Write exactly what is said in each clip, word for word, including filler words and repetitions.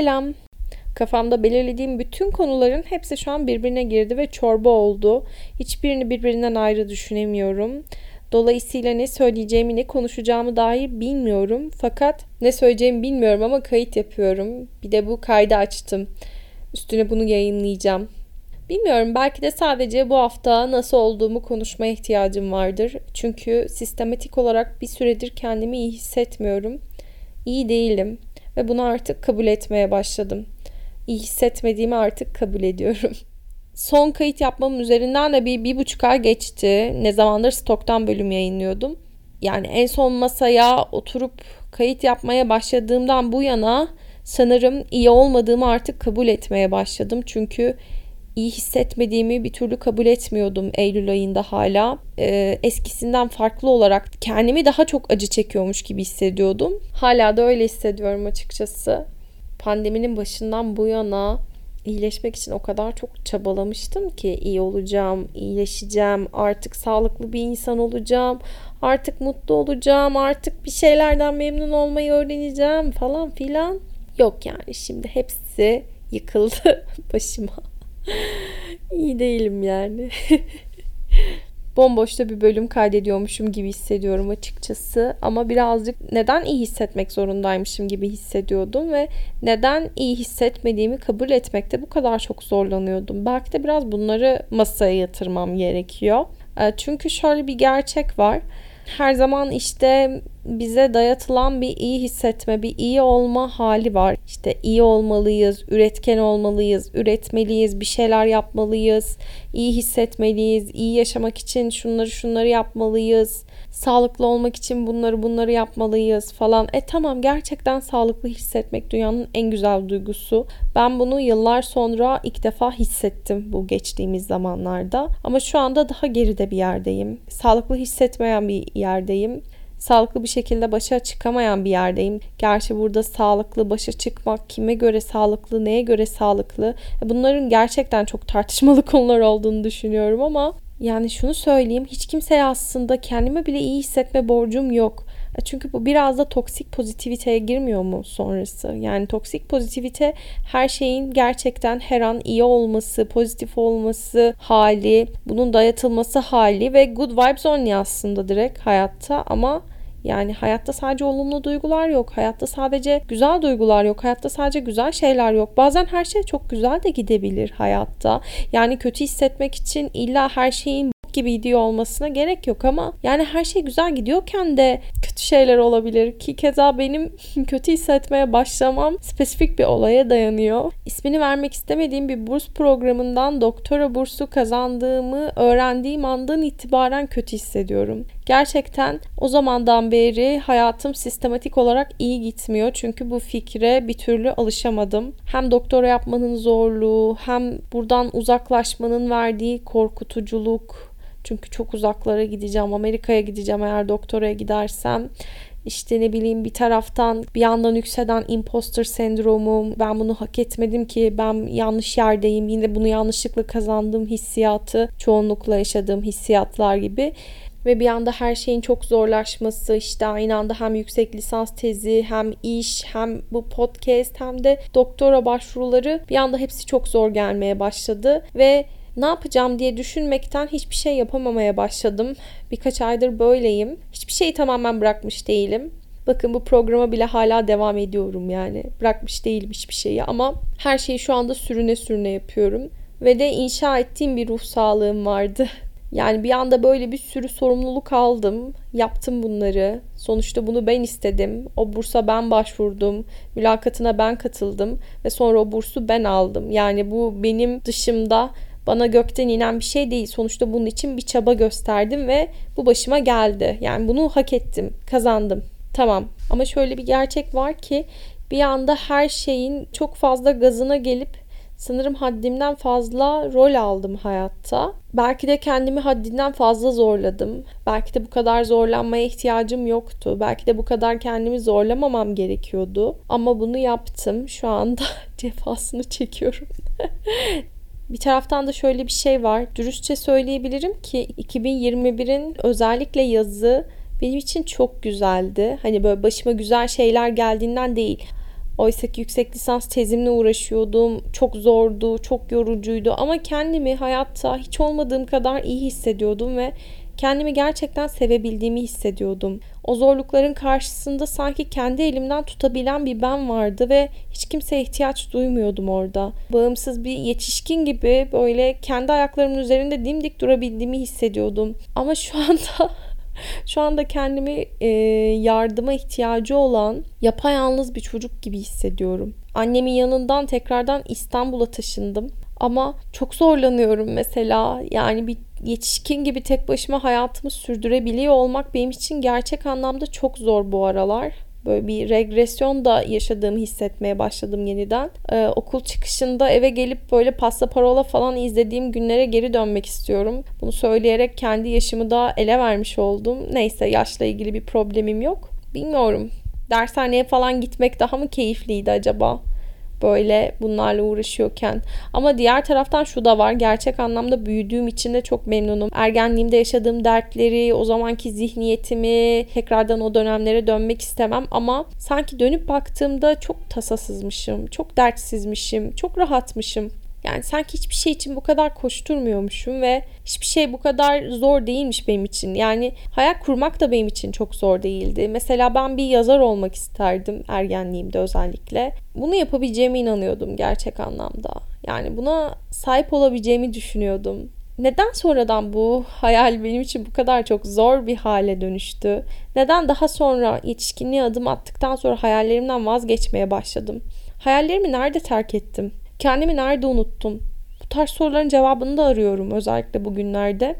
Selam. Kafamda belirlediğim bütün konuların hepsi şu an birbirine girdi ve çorba oldu. Hiçbirini birbirinden ayrı düşünemiyorum. Dolayısıyla ne söyleyeceğimi, ne konuşacağımı dair bilmiyorum. Fakat ne söyleyeceğimi bilmiyorum ama kayıt yapıyorum. Bir de bu kaydı açtım. Üstüne bunu yayınlayacağım. Bilmiyorum, belki de sadece bu hafta nasıl olduğumu konuşmaya ihtiyacım vardır. Çünkü sistematik olarak bir süredir kendimi iyi hissetmiyorum. İyi değilim ve bunu artık kabul etmeye başladım. İyi hissetmediğimi artık kabul ediyorum. Son kayıt yapmam üzerinden de bir, bir buçuk ay geçti. Ne zamandır stoktan bölüm yayınlıyordum. Yani en son masaya oturup kayıt yapmaya başladığımdan bu yana sanırım iyi olmadığımı artık kabul etmeye başladım. Çünkü iyi hissetmediğimi bir türlü kabul etmiyordum Eylül ayında hala. Ee, eskisinden farklı olarak kendimi daha çok acı çekiyormuş gibi hissediyordum. Hala da öyle hissediyorum açıkçası. Pandeminin başından bu yana iyileşmek için o kadar çok çabalamıştım ki iyi olacağım, iyileşeceğim, artık sağlıklı bir insan olacağım, artık mutlu olacağım, artık bir şeylerden memnun olmayı öğreneceğim falan filan. Yok yani şimdi hepsi yıkıldı başıma. İyi değilim yani. Bomboşta bir bölüm kaydediyormuşum gibi hissediyorum açıkçası. Ama birazcık neden iyi hissetmek zorundaymışım gibi hissediyordum ve neden iyi hissetmediğimi kabul etmekte bu kadar çok zorlanıyordum. Belki de biraz bunları masaya yatırmam gerekiyor. Çünkü şöyle bir gerçek var. Her zaman işte bize dayatılan bir iyi hissetme, bir iyi olma hali var. İşte iyi olmalıyız, üretken olmalıyız, üretmeliyiz, bir şeyler yapmalıyız, iyi hissetmeliyiz, iyi yaşamak için şunları şunları yapmalıyız, sağlıklı olmak için bunları bunları yapmalıyız falan. E tamam, gerçekten sağlıklı hissetmek dünyanın en güzel duygusu. Ben bunu yıllar sonra ilk defa hissettim bu geçtiğimiz zamanlarda. Ama şu anda daha geride bir yerdeyim. Sağlıklı hissetmeyen bir yerdeyim. Sağlıklı bir şekilde başa çıkamayan bir yerdeyim. Gerçi burada sağlıklı, başa çıkmak, kime göre sağlıklı, neye göre sağlıklı, bunların gerçekten çok tartışmalı konular olduğunu düşünüyorum ama yani şunu söyleyeyim, hiç kimseye aslında kendime bile iyi hissetme borcum yok. Çünkü bu biraz da toksik pozitiviteye girmiyor mu sonrası? Yani toksik pozitivite her şeyin gerçekten her an iyi olması, pozitif olması hali, bunun dayatılması hali ve good vibes only aslında direkt hayatta ama yani hayatta sadece olumlu duygular yok. Hayatta sadece güzel duygular yok. Hayatta sadece güzel şeyler yok. Bazen her şey çok güzel de gidebilir hayatta. Yani kötü hissetmek için illa her şeyin gibi gidiyor olmasına gerek yok ama yani her şey güzel gidiyorken de kötü şeyler olabilir ki keza benim kötü hissetmeye başlamam spesifik bir olaya dayanıyor. İsmini vermek istemediğim bir burs programından doktora bursu kazandığımı öğrendiğim andan itibaren kötü hissediyorum. Gerçekten o zamandan beri hayatım sistematik olarak iyi gitmiyor çünkü bu fikre bir türlü alışamadım. Hem doktora yapmanın zorluğu hem buradan uzaklaşmanın verdiği korkutuculuk. Çünkü çok uzaklara gideceğim, Amerika'ya gideceğim eğer doktoraya gidersem. İşte ne bileyim bir taraftan bir yandan yükselen imposter sendromum, ben bunu hak etmedim ki, ben yanlış yerdeyim, yine bunu yanlışlıkla kazandığım hissiyatı, çoğunlukla yaşadığım hissiyatlar gibi. Ve bir anda her şeyin çok zorlaşması, işte aynı anda hem yüksek lisans tezi, hem iş, hem bu podcast, hem de doktora başvuruları bir anda hepsi çok zor gelmeye başladı ve ne yapacağım diye düşünmekten hiçbir şey yapamamaya başladım. Birkaç aydır böyleyim. Hiçbir şeyi tamamen bırakmış değilim. Bakın bu programa bile hala devam ediyorum yani. Bırakmış değilim hiçbir şeyi ama her şeyi şu anda sürüne sürüne yapıyorum. Ve de inşa ettiğim bir ruh sağlığım vardı. Yani bir anda böyle bir sürü sorumluluk aldım. Yaptım bunları. Sonuçta bunu ben istedim. O bursa ben başvurdum. Mülakatına ben katıldım. Ve sonra o bursu ben aldım. Yani bu benim dışımda bana gökten inen bir şey değil. Sonuçta bunun için bir çaba gösterdim ve bu başıma geldi. Yani bunu hak ettim, kazandım. Tamam. Ama şöyle bir gerçek var ki bir anda her şeyin çok fazla gazına gelip sanırım haddimden fazla rol aldım hayatta. Belki de kendimi haddinden fazla zorladım. Belki de bu kadar zorlanmaya ihtiyacım yoktu. Belki de bu kadar kendimi zorlamamam gerekiyordu. Ama bunu yaptım. Şu anda cefasını çekiyorum. Bir taraftan da şöyle bir şey var. Dürüstçe söyleyebilirim ki iki bin yirmi birin özellikle yazı benim için çok güzeldi. Hani böyle başıma güzel şeyler geldiğinden değil. Oysa ki yüksek lisans tezimle uğraşıyordum. Çok zordu, çok yorucuydu ama kendimi hayatta hiç olmadığım kadar iyi hissediyordum ve kendimi gerçekten sevebildiğimi hissediyordum. O zorlukların karşısında sanki kendi elimden tutabilen bir ben vardı ve hiç kimseye ihtiyaç duymuyordum orada. Bağımsız bir yetişkin gibi böyle kendi ayaklarımın üzerinde dimdik durabildiğimi hissediyordum. Ama şu anda şu anda kendimi e, yardıma ihtiyacı olan yapayalnız bir çocuk gibi hissediyorum. Annemin yanından tekrardan İstanbul'a taşındım. Ama çok zorlanıyorum mesela. Yani bir yetişkin gibi tek başıma hayatımı sürdürebiliyor olmak benim için gerçek anlamda çok zor bu aralar. Böyle bir regresyon da yaşadığımı hissetmeye başladım yeniden. Ee, okul çıkışında eve gelip böyle Pasta Parola falan izlediğim günlere geri dönmek istiyorum. Bunu söyleyerek kendi yaşımı da ele vermiş oldum. Neyse, yaşla ilgili bir problemim yok. Bilmiyorum. Dershaneye falan gitmek daha mı keyifliydi acaba? Böyle bunlarla uğraşıyorken. Ama diğer taraftan şu da var. Gerçek anlamda büyüdüğüm için de çok memnunum. Ergenliğimde yaşadığım dertleri, o zamanki zihniyetimi, tekrardan o dönemlere dönmek istemem ama sanki dönüp baktığımda çok tasasızmışım, çok dertsizmişim, çok rahatmışım. Yani sanki hiçbir şey için bu kadar koşturmuyormuşum ve hiçbir şey bu kadar zor değilmiş benim için. Yani hayal kurmak da benim için çok zor değildi. Mesela ben bir yazar olmak isterdim ergenliğimde özellikle. Bunu yapabileceğime inanıyordum gerçek anlamda. Yani buna sahip olabileceğimi düşünüyordum. Neden sonradan bu hayal benim için bu kadar çok zor bir hale dönüştü? Neden daha sonra yetişkinliğe adım attıktan sonra hayallerimden vazgeçmeye başladım? Hayallerimi nerede terk ettim? Kendimi nerede unuttum? Bu tarz soruların cevabını da arıyorum özellikle bugünlerde.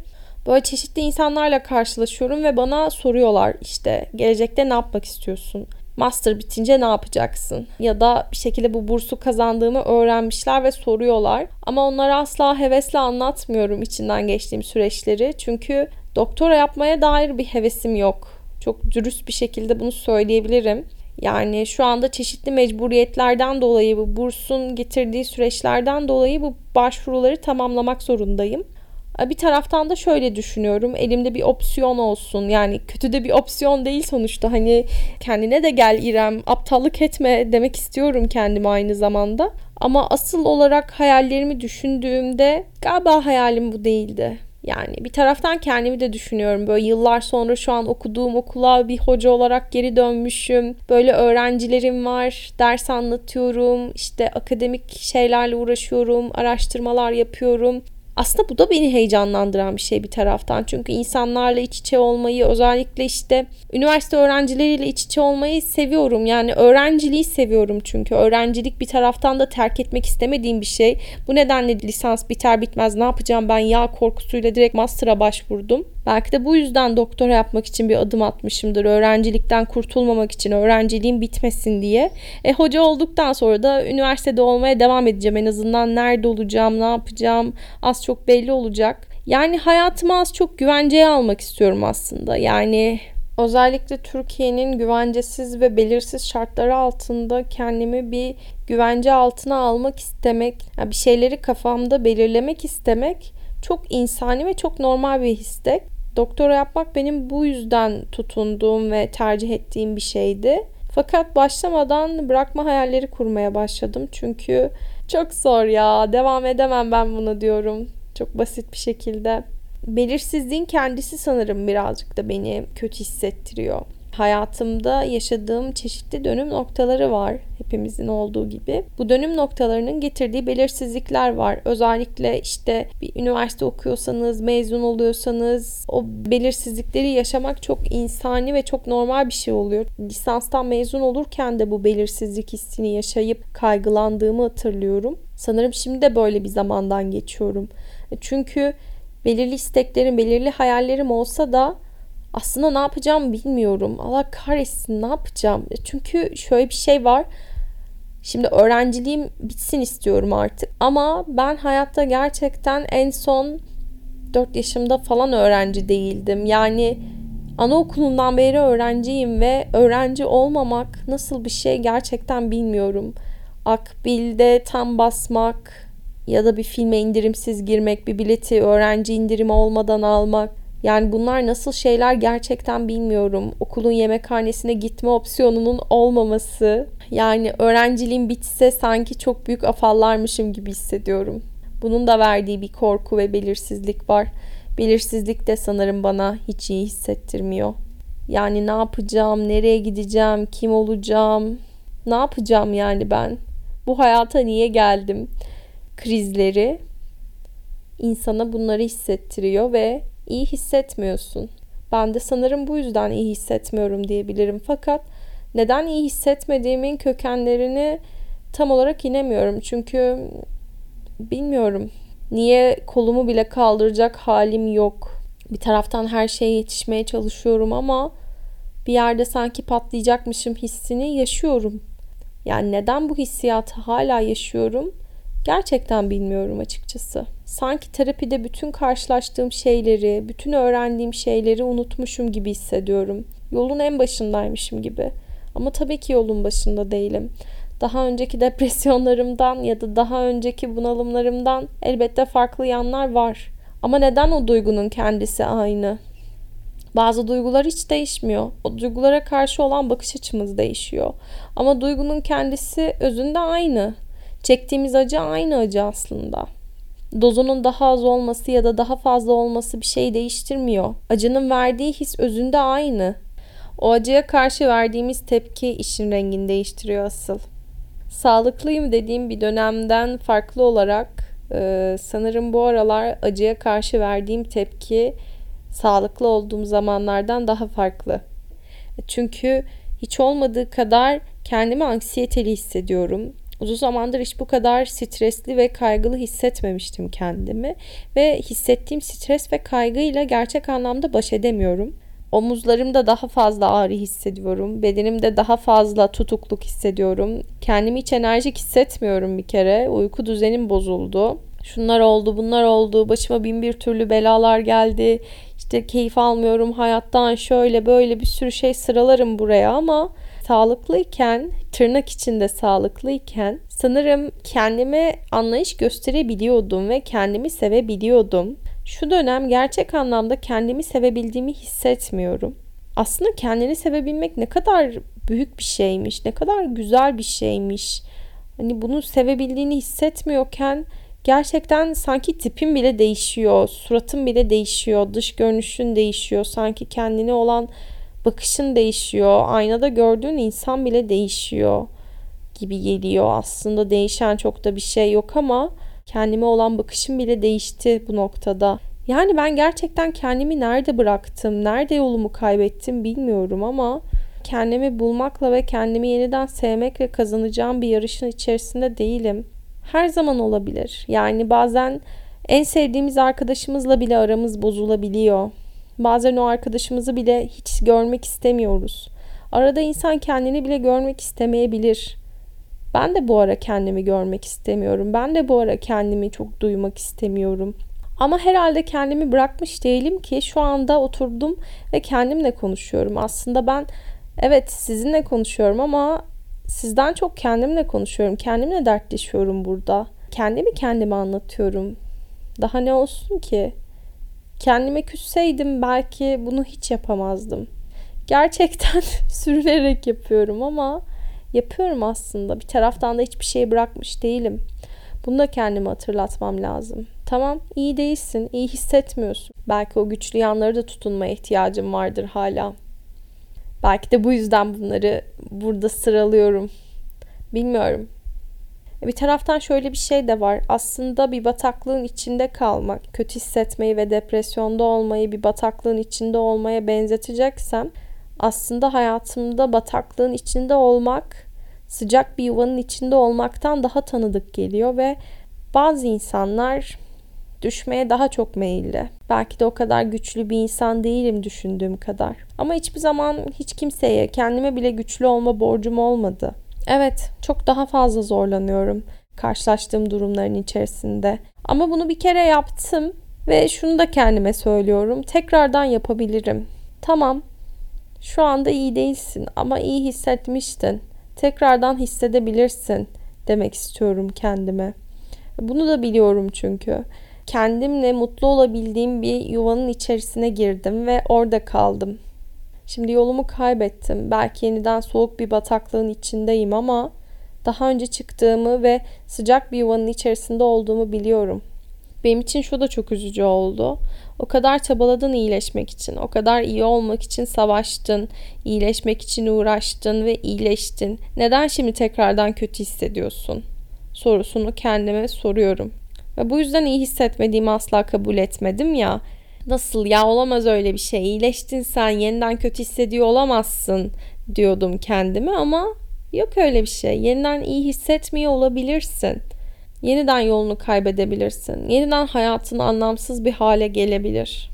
Böyle çeşitli insanlarla karşılaşıyorum ve bana soruyorlar işte gelecekte ne yapmak istiyorsun? Master bitince ne yapacaksın? Ya da bir şekilde bu bursu kazandığımı öğrenmişler ve soruyorlar. Ama onlara asla hevesle anlatmıyorum içinden geçtiğim süreçleri. Çünkü doktora yapmaya dair bir hevesim yok. Çok dürüst bir şekilde bunu söyleyebilirim. Yani şu anda çeşitli mecburiyetlerden dolayı, bu bursun getirdiği süreçlerden dolayı bu başvuruları tamamlamak zorundayım. Bir taraftan da şöyle düşünüyorum, elimde bir opsiyon olsun. Yani kötü de bir opsiyon değil sonuçta. Hani kendine de gel İrem, aptallık etme demek istiyorum kendime aynı zamanda. Ama asıl olarak hayallerimi düşündüğümde galiba hayalim bu değildi. Yani bir taraftan kendimi de düşünüyorum. Böyle yıllar sonra şu an okuduğum okula bir hoca olarak geri dönmüşüm. Böyle öğrencilerim var, ders anlatıyorum, işte akademik şeylerle uğraşıyorum, araştırmalar yapıyorum. Aslında bu da beni heyecanlandıran bir şey bir taraftan. Çünkü insanlarla iç içe olmayı, özellikle işte üniversite öğrencileriyle iç içe olmayı seviyorum. Yani öğrenciliği seviyorum çünkü. Öğrencilik bir taraftan da terk etmek istemediğim bir şey. Bu nedenle lisans biter bitmez ne yapacağım ben ya korkusuyla direkt master'a başvurdum. Belki de bu yüzden doktora yapmak için bir adım atmışımdır. Öğrencilikten kurtulmamak için, öğrenciliğim bitmesin diye. E hoca olduktan sonra da üniversitede olmaya devam edeceğim. En azından nerede olacağım, ne yapacağım az çok belli olacak. Yani hayatımı az çok güvenceye almak istiyorum aslında. Yani özellikle Türkiye'nin güvencesiz ve belirsiz şartları altında kendimi bir güvence altına almak istemek, yani bir şeyleri kafamda belirlemek istemek çok insani ve çok normal bir istek. Doktora yapmak benim bu yüzden tutunduğum ve tercih ettiğim bir şeydi. Fakat başlamadan bırakma hayalleri kurmaya başladım. Çünkü çok zor ya, devam edemem ben bunu diyorum. Çok basit bir şekilde. Belirsizliğin kendisi sanırım birazcık da beni kötü hissettiriyor. Hayatımda yaşadığım çeşitli dönüm noktaları var, hepimizin olduğu gibi. Bu dönüm noktalarının getirdiği belirsizlikler var. Özellikle işte bir üniversite okuyorsanız, mezun oluyorsanız o belirsizlikleri yaşamak çok insani ve çok normal bir şey oluyor. Lisanstan mezun olurken de bu belirsizlik hissini yaşayıp kaygılandığımı hatırlıyorum. Sanırım şimdi de böyle bir zamandan geçiyorum. Çünkü belirli isteklerim, belirli hayallerim olsa da aslında ne yapacağım bilmiyorum. Allah kahretsin, ne yapacağım? Çünkü şöyle bir şey var. Şimdi öğrenciliğim bitsin istiyorum artık. Ama ben hayatta gerçekten en son dört yaşımda falan öğrenci değildim. Yani anaokulundan beri öğrenciyim ve öğrenci olmamak nasıl bir şey gerçekten bilmiyorum. Akbilde tam basmak ya da bir filme indirimsiz girmek, bir bileti öğrenci indirimi olmadan almak. Yani bunlar nasıl şeyler gerçekten bilmiyorum. Okulun yemekhanesine gitme opsiyonunun olmaması. Yani öğrenciliğim bitse sanki çok büyük afallarmışım gibi hissediyorum. Bunun da verdiği bir korku ve belirsizlik var. Belirsizlik de sanırım bana hiç iyi hissettirmiyor. Yani ne yapacağım, nereye gideceğim, kim olacağım, ne yapacağım yani ben? Bu hayata niye geldim? Krizleri insana bunları hissettiriyor ve iyi hissetmiyorsun. Ben de sanırım bu yüzden iyi hissetmiyorum diyebilirim. Fakat neden iyi hissetmediğimin kökenlerini tam olarak inemiyorum. Çünkü bilmiyorum. Niye kolumu bile kaldıracak halim yok. Bir taraftan her şeye yetişmeye çalışıyorum ama bir yerde sanki patlayacakmışım hissini yaşıyorum. Yani neden bu hissiyatı hala yaşıyorum? Gerçekten bilmiyorum açıkçası. Sanki terapide bütün karşılaştığım şeyleri, bütün öğrendiğim şeyleri unutmuşum gibi hissediyorum. Yolun en başındaymışım gibi. Ama tabii ki yolun başında değilim. Daha önceki depresyonlarımdan ya da daha önceki bunalımlarımdan elbette farklı yanlar var. Ama neden o duygunun kendisi aynı? Bazı duygular hiç değişmiyor. O duygulara karşı olan bakış açımız değişiyor. Ama duygunun kendisi özünde aynı. Çektiğimiz acı aynı acı aslında. Dozunun daha az olması ya da daha fazla olması bir şey değiştirmiyor. Acının verdiği his özünde aynı. O acıya karşı verdiğimiz tepki işin rengini değiştiriyor asıl. Sağlıklıyım dediğim bir dönemden farklı olarak e, sanırım bu aralar acıya karşı verdiğim tepki sağlıklı olduğum zamanlardan daha farklı. Çünkü hiç olmadığı kadar kendimi anksiyeteli hissediyorum. Uzun zamandır hiç bu kadar stresli ve kaygılı hissetmemiştim kendimi. Ve hissettiğim stres ve kaygıyla gerçek anlamda baş edemiyorum. Omuzlarımda daha fazla ağrı hissediyorum. Bedenimde daha fazla tutukluk hissediyorum. Kendimi hiç enerjik hissetmiyorum bir kere. Uyku düzenim bozuldu. Şunlar oldu, bunlar oldu. Başıma bin bir türlü belalar geldi. İşte keyif almıyorum hayattan, şöyle böyle bir sürü şey sıralarım buraya ama sağlıklıyken, tırnak içinde sağlıklıyken sanırım kendime anlayış gösterebiliyordum ve kendimi sevebiliyordum. Şu dönem gerçek anlamda kendimi sevebildiğimi hissetmiyorum. Aslında kendini sevebilmek ne kadar büyük bir şeymiş, ne kadar güzel bir şeymiş. Hani bunu sevebildiğini hissetmiyorken gerçekten sanki tipin bile değişiyor, suratın bile değişiyor, dış görünüşün değişiyor, sanki kendine olan bakışın değişiyor, aynada gördüğün insan bile değişiyor gibi geliyor. Aslında değişen çok da bir şey yok ama kendime olan bakışım bile değişti bu noktada. Yani ben gerçekten kendimi nerede bıraktım, nerede yolumu kaybettim bilmiyorum ama kendimi bulmakla ve kendimi yeniden sevmekle kazanacağım bir yarışın içerisinde değilim. Her zaman olabilir. Yani bazen en sevdiğimiz arkadaşımızla bile aramız bozulabiliyor. Bazen o arkadaşımızı bile hiç görmek istemiyoruz. Arada insan kendini bile görmek istemeyebilir. Ben de bu ara kendimi görmek istemiyorum. Ben de bu ara kendimi çok duymak istemiyorum. Ama herhalde kendimi bırakmış değilim ki şu anda oturdum ve kendimle konuşuyorum. Aslında ben evet sizinle konuşuyorum ama sizden çok kendimle konuşuyorum. Kendimle dertleşiyorum burada. Kendimi kendime anlatıyorum. Daha ne olsun ki? Kendime küsseydim belki bunu hiç yapamazdım. Gerçekten sürünerek yapıyorum ama yapıyorum aslında. Bir taraftan da hiçbir şey bırakmış değilim. Bunu da kendime hatırlatmam lazım. Tamam, iyi değilsin, iyi hissetmiyorsun. Belki o güçlü yanları da tutunmaya ihtiyacım vardır hala. Belki de bu yüzden bunları burada sıralıyorum. Bilmiyorum. Bir taraftan şöyle bir şey de var. Aslında bir bataklığın içinde kalmak, kötü hissetmeyi ve depresyonda olmayı bir bataklığın içinde olmaya benzeteceksem, aslında hayatımda bataklığın içinde olmak, sıcak bir yuvanın içinde olmaktan daha tanıdık geliyor ve bazı insanlar düşmeye daha çok meyilli. Belki de o kadar güçlü bir insan değilim düşündüğüm kadar. Ama hiçbir zaman hiç kimseye, kendime bile güçlü olma borcum olmadı. Evet, çok daha fazla zorlanıyorum karşılaştığım durumların içerisinde. Ama bunu bir kere yaptım ve şunu da kendime söylüyorum. Tekrardan yapabilirim. Tamam, şu anda iyi değilsin ama iyi hissetmiştin. Tekrardan hissedebilirsin demek istiyorum kendime. Bunu da biliyorum çünkü. kendimle mutlu olabildiğim bir yuvanın içerisine girdim ve orada kaldım. Şimdi yolumu kaybettim. Belki yeniden soğuk bir bataklığın içindeyim ama daha önce çıktığımı ve sıcak bir yuvanın içerisinde olduğumu biliyorum. Benim için şu da çok üzücü oldu. O kadar çabaladın iyileşmek için, o kadar iyi olmak için savaştın, iyileşmek için uğraştın ve iyileştin. Neden şimdi tekrardan kötü hissediyorsun? Sorusunu kendime soruyorum. Ve bu yüzden iyi hissetmediğimi asla kabul etmedim ya. Nasıl ya, olamaz öyle bir şey, iyileştin sen, yeniden kötü hissediyor olamazsın diyordum kendime ama yok öyle bir şey. Yeniden iyi hissetmiyor olabilirsin. Yeniden yolunu kaybedebilirsin. Yeniden hayatın anlamsız bir hale gelebilir.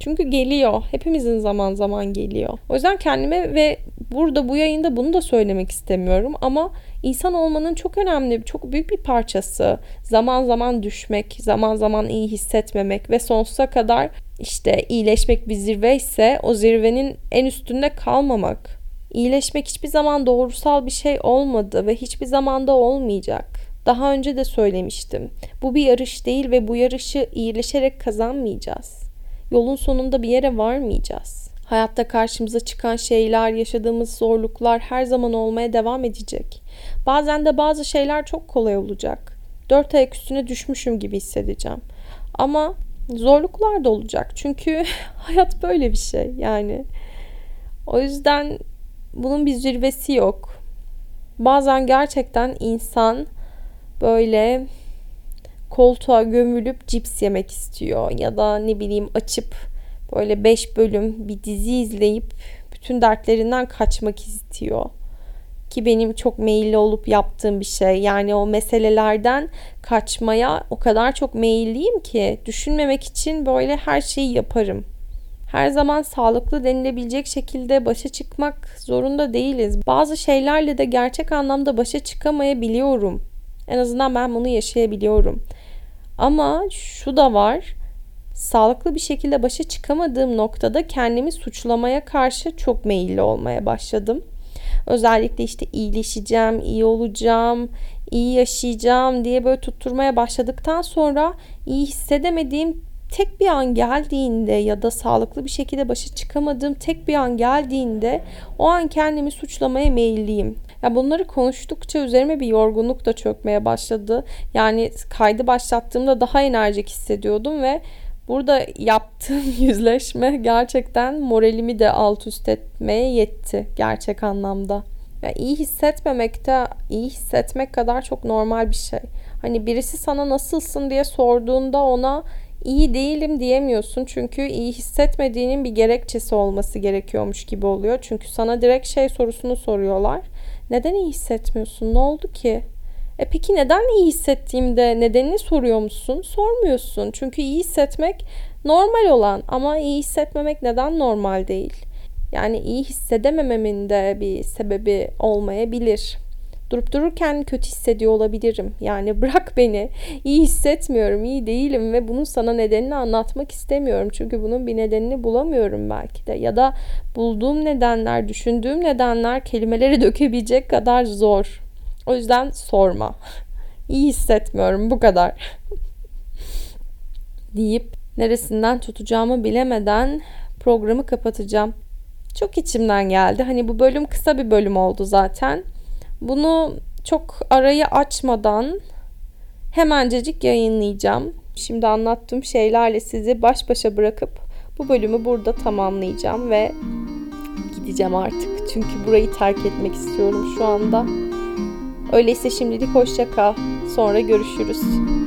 Çünkü geliyor. Hepimizin zaman zaman geliyor. O yüzden kendime ve burada bu yayında bunu da söylemek istemiyorum ama insan olmanın çok önemli, çok büyük bir parçası. Zaman zaman düşmek, zaman zaman iyi hissetmemek ve sonsuza kadar işte iyileşmek bir zirve ise o zirvenin en üstünde kalmamak. İyileşmek hiçbir zaman doğrusal bir şey olmadı ve hiçbir zaman da olmayacak. Daha önce de söylemiştim. Bu bir yarış değil ve bu yarışı iyileşerek kazanmayacağız. Yolun sonunda bir yere varmayacağız. Hayatta karşımıza çıkan şeyler, yaşadığımız zorluklar her zaman olmaya devam edecek. Bazen de bazı şeyler çok kolay olacak. Dört ayak üstüne düşmüşüm gibi hissedeceğim. Ama zorluklar da olacak. Çünkü hayat böyle bir şey yani. O yüzden bunun bir zirvesi yok. Bazen gerçekten insan böyle koltuğa gömülüp cips yemek istiyor ya da ne bileyim açıp böyle beş bölüm bir dizi izleyip bütün dertlerinden kaçmak istiyor. Ki benim çok meyilli olup yaptığım bir şey. Yani o meselelerden kaçmaya o kadar çok meyilliyim ki düşünmemek için böyle her şeyi yaparım. Her zaman sağlıklı denilebilecek şekilde başa çıkmak zorunda değiliz. Bazı şeylerle de gerçek anlamda başa çıkamayabiliyorum. En azından ben bunu yaşayabiliyorum. Ama şu da var. Sağlıklı bir şekilde başa çıkamadığım noktada kendimi suçlamaya karşı çok meyilli olmaya başladım. Özellikle işte iyileşeceğim, iyi olacağım, iyi yaşayacağım diye böyle tutturmaya başladıktan sonra iyi hissedemediğim tek bir an geldiğinde ya da sağlıklı bir şekilde başa çıkamadığım tek bir an geldiğinde o an kendimi suçlamaya meyilliyim. Ya bunları konuştukça üzerime bir yorgunluk da çökmeye başladı. Yani kaydı başlattığımda daha enerjik hissediyordum ve burada yaptığım yüzleşme gerçekten moralimi de alt üst etmeye yetti gerçek anlamda. Ya iyi hissetmemek de iyi hissetmek kadar çok normal bir şey. Hani birisi sana nasılsın diye sorduğunda ona İyi değilim diyemiyorsun çünkü iyi hissetmediğinin bir gerekçesi olması gerekiyormuş gibi oluyor. Çünkü sana direkt şey sorusunu soruyorlar. Neden iyi hissetmiyorsun? Ne oldu ki? E peki neden iyi hissettiğimde nedenini soruyor musun? Sormuyorsun. Çünkü iyi hissetmek normal olan ama iyi hissetmemek neden normal değil? Yani iyi hissedemememin de bir sebebi olmayabilir. Durup dururken kötü hissediyor olabilirim. Yani bırak beni. İyi hissetmiyorum, iyi değilim ve bunun sana nedenini anlatmak istemiyorum. Çünkü bunun bir nedenini bulamıyorum belki de. Ya da bulduğum nedenler, düşündüğüm nedenler kelimeleri dökebilecek kadar zor. O yüzden sorma. İyi hissetmiyorum, bu kadar. deyip neresinden tutacağımı bilemeden programı kapatacağım. Çok içimden geldi. Hani bu bölüm kısa bir bölüm oldu zaten. Bunu çok arayı açmadan hemencecik yayınlayacağım. Şimdi anlattığım şeylerle sizi baş başa bırakıp bu bölümü burada tamamlayacağım ve gideceğim artık. Çünkü burayı terk etmek istiyorum şu anda. Öyleyse şimdilik hoşça kal. Sonra görüşürüz.